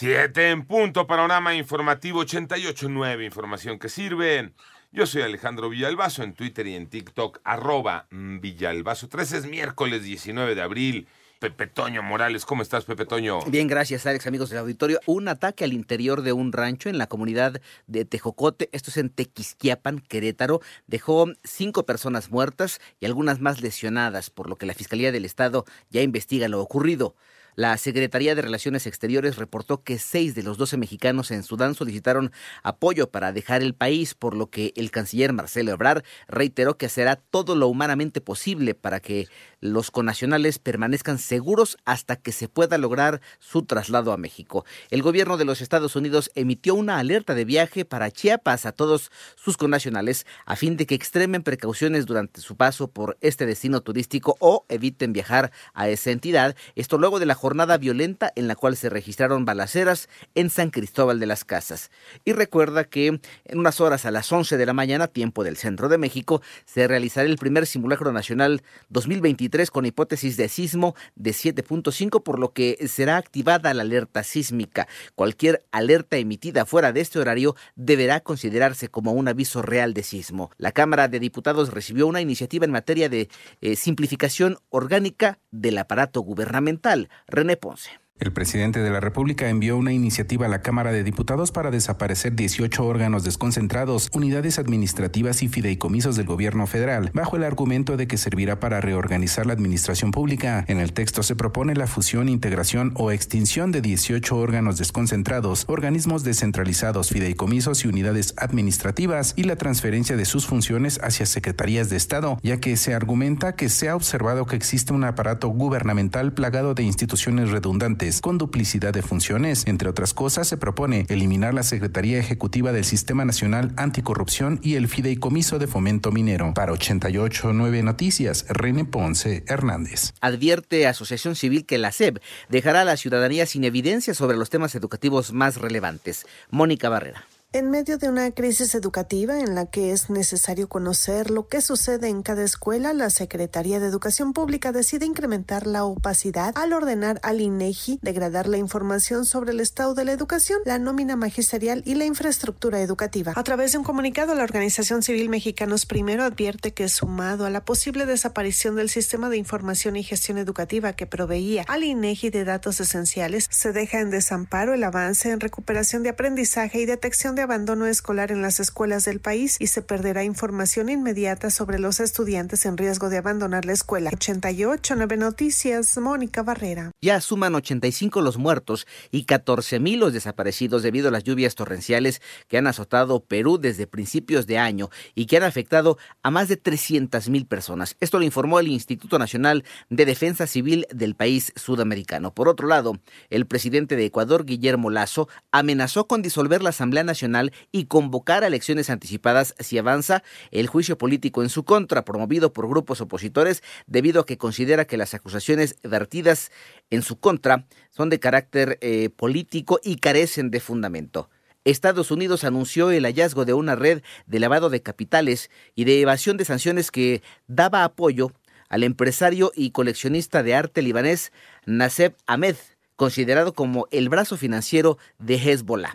7:00, Panorama Informativo 88.9, información que sirve. Yo soy Alejandro Villalbazo, en Twitter y en TikTok, @Villalbazo3. Es miércoles 19 de abril. Pepe Toño Morales, ¿cómo estás, Pepe Toño? Bien, gracias, Alex, amigos del auditorio. Un ataque al interior de un rancho en la comunidad de Tejocote, esto es en Tequisquiapan, Querétaro, dejó 5 personas muertas y algunas más lesionadas, por lo que la Fiscalía del Estado ya investiga lo ocurrido. La Secretaría de Relaciones Exteriores reportó que 6 de los 12 mexicanos en Sudán solicitaron apoyo para dejar el país, por lo que el canciller Marcelo Ebrard reiteró que será todo lo humanamente posible para que los connacionales permanezcan seguros hasta que se pueda lograr su traslado a México. El gobierno de los Estados Unidos emitió una alerta de viaje para Chiapas a todos sus connacionales a fin de que extremen precauciones durante su paso por este destino turístico o eviten viajar a esa entidad. Esto luego de la jornada violenta en la cual se registraron balaceras en San Cristóbal de las Casas. Y recuerda que en unas horas a las 11 de la mañana, tiempo del centro de México, se realizará el primer simulacro nacional 2023 con hipótesis de sismo de 7.5, por lo que será activada la alerta sísmica. Cualquier alerta emitida fuera de este horario deberá considerarse como un aviso real de sismo. La Cámara de Diputados recibió una iniciativa en materia de simplificación orgánica del aparato gubernamental. René Ponce. El presidente de la República envió una iniciativa a la Cámara de Diputados para desaparecer 18 órganos desconcentrados, unidades administrativas y fideicomisos del gobierno federal, bajo el argumento de que servirá para reorganizar la administración pública. En el texto se propone la fusión, integración o extinción de 18 órganos desconcentrados, organismos descentralizados, fideicomisos y unidades administrativas, y la transferencia de sus funciones hacia secretarías de Estado, ya que se argumenta que se ha observado que existe un aparato gubernamental plagado de instituciones redundantes, con duplicidad de funciones. Entre otras cosas, se propone eliminar la Secretaría Ejecutiva del Sistema Nacional Anticorrupción y el Fideicomiso de Fomento Minero. Para 88.9 Noticias, René Ponce Hernández. Advierte Asociación Civil que la SEB dejará a la ciudadanía sin evidencia sobre los temas educativos más relevantes. Mónica Barrera. En medio de una crisis educativa en la que es necesario conocer lo que sucede en cada escuela, la Secretaría de Educación Pública decide incrementar la opacidad al ordenar al INEGI degradar la información sobre el estado de la educación, la nómina magisterial y la infraestructura educativa. A través de un comunicado, la Organización Civil Mexicanos Primero advierte que, sumado a la posible desaparición del sistema de información y gestión educativa que proveía al INEGI de datos esenciales, se deja en desamparo el avance en recuperación de aprendizaje y detección de abandono escolar en las escuelas del país, y se perderá información inmediata sobre los estudiantes en riesgo de abandonar la escuela. 88.9 Noticias, Mónica Barrera. Ya suman 85 los muertos y 14,000 los desaparecidos debido a las lluvias torrenciales que han azotado Perú desde principios de año y que han afectado a más de 300,000 personas. Esto lo informó el Instituto Nacional de Defensa Civil del país sudamericano. Por otro lado, el presidente de Ecuador, Guillermo Lasso, amenazó con disolver la Asamblea Nacional y convocar a elecciones anticipadas si avanza el juicio político en su contra, promovido por grupos opositores, debido a que considera que las acusaciones vertidas en su contra son de carácter político y carecen de fundamento. Estados Unidos anunció el hallazgo de una red de lavado de capitales y de evasión de sanciones que daba apoyo al empresario y coleccionista de arte libanés Naseb Ahmed, considerado como el brazo financiero de Hezbollah.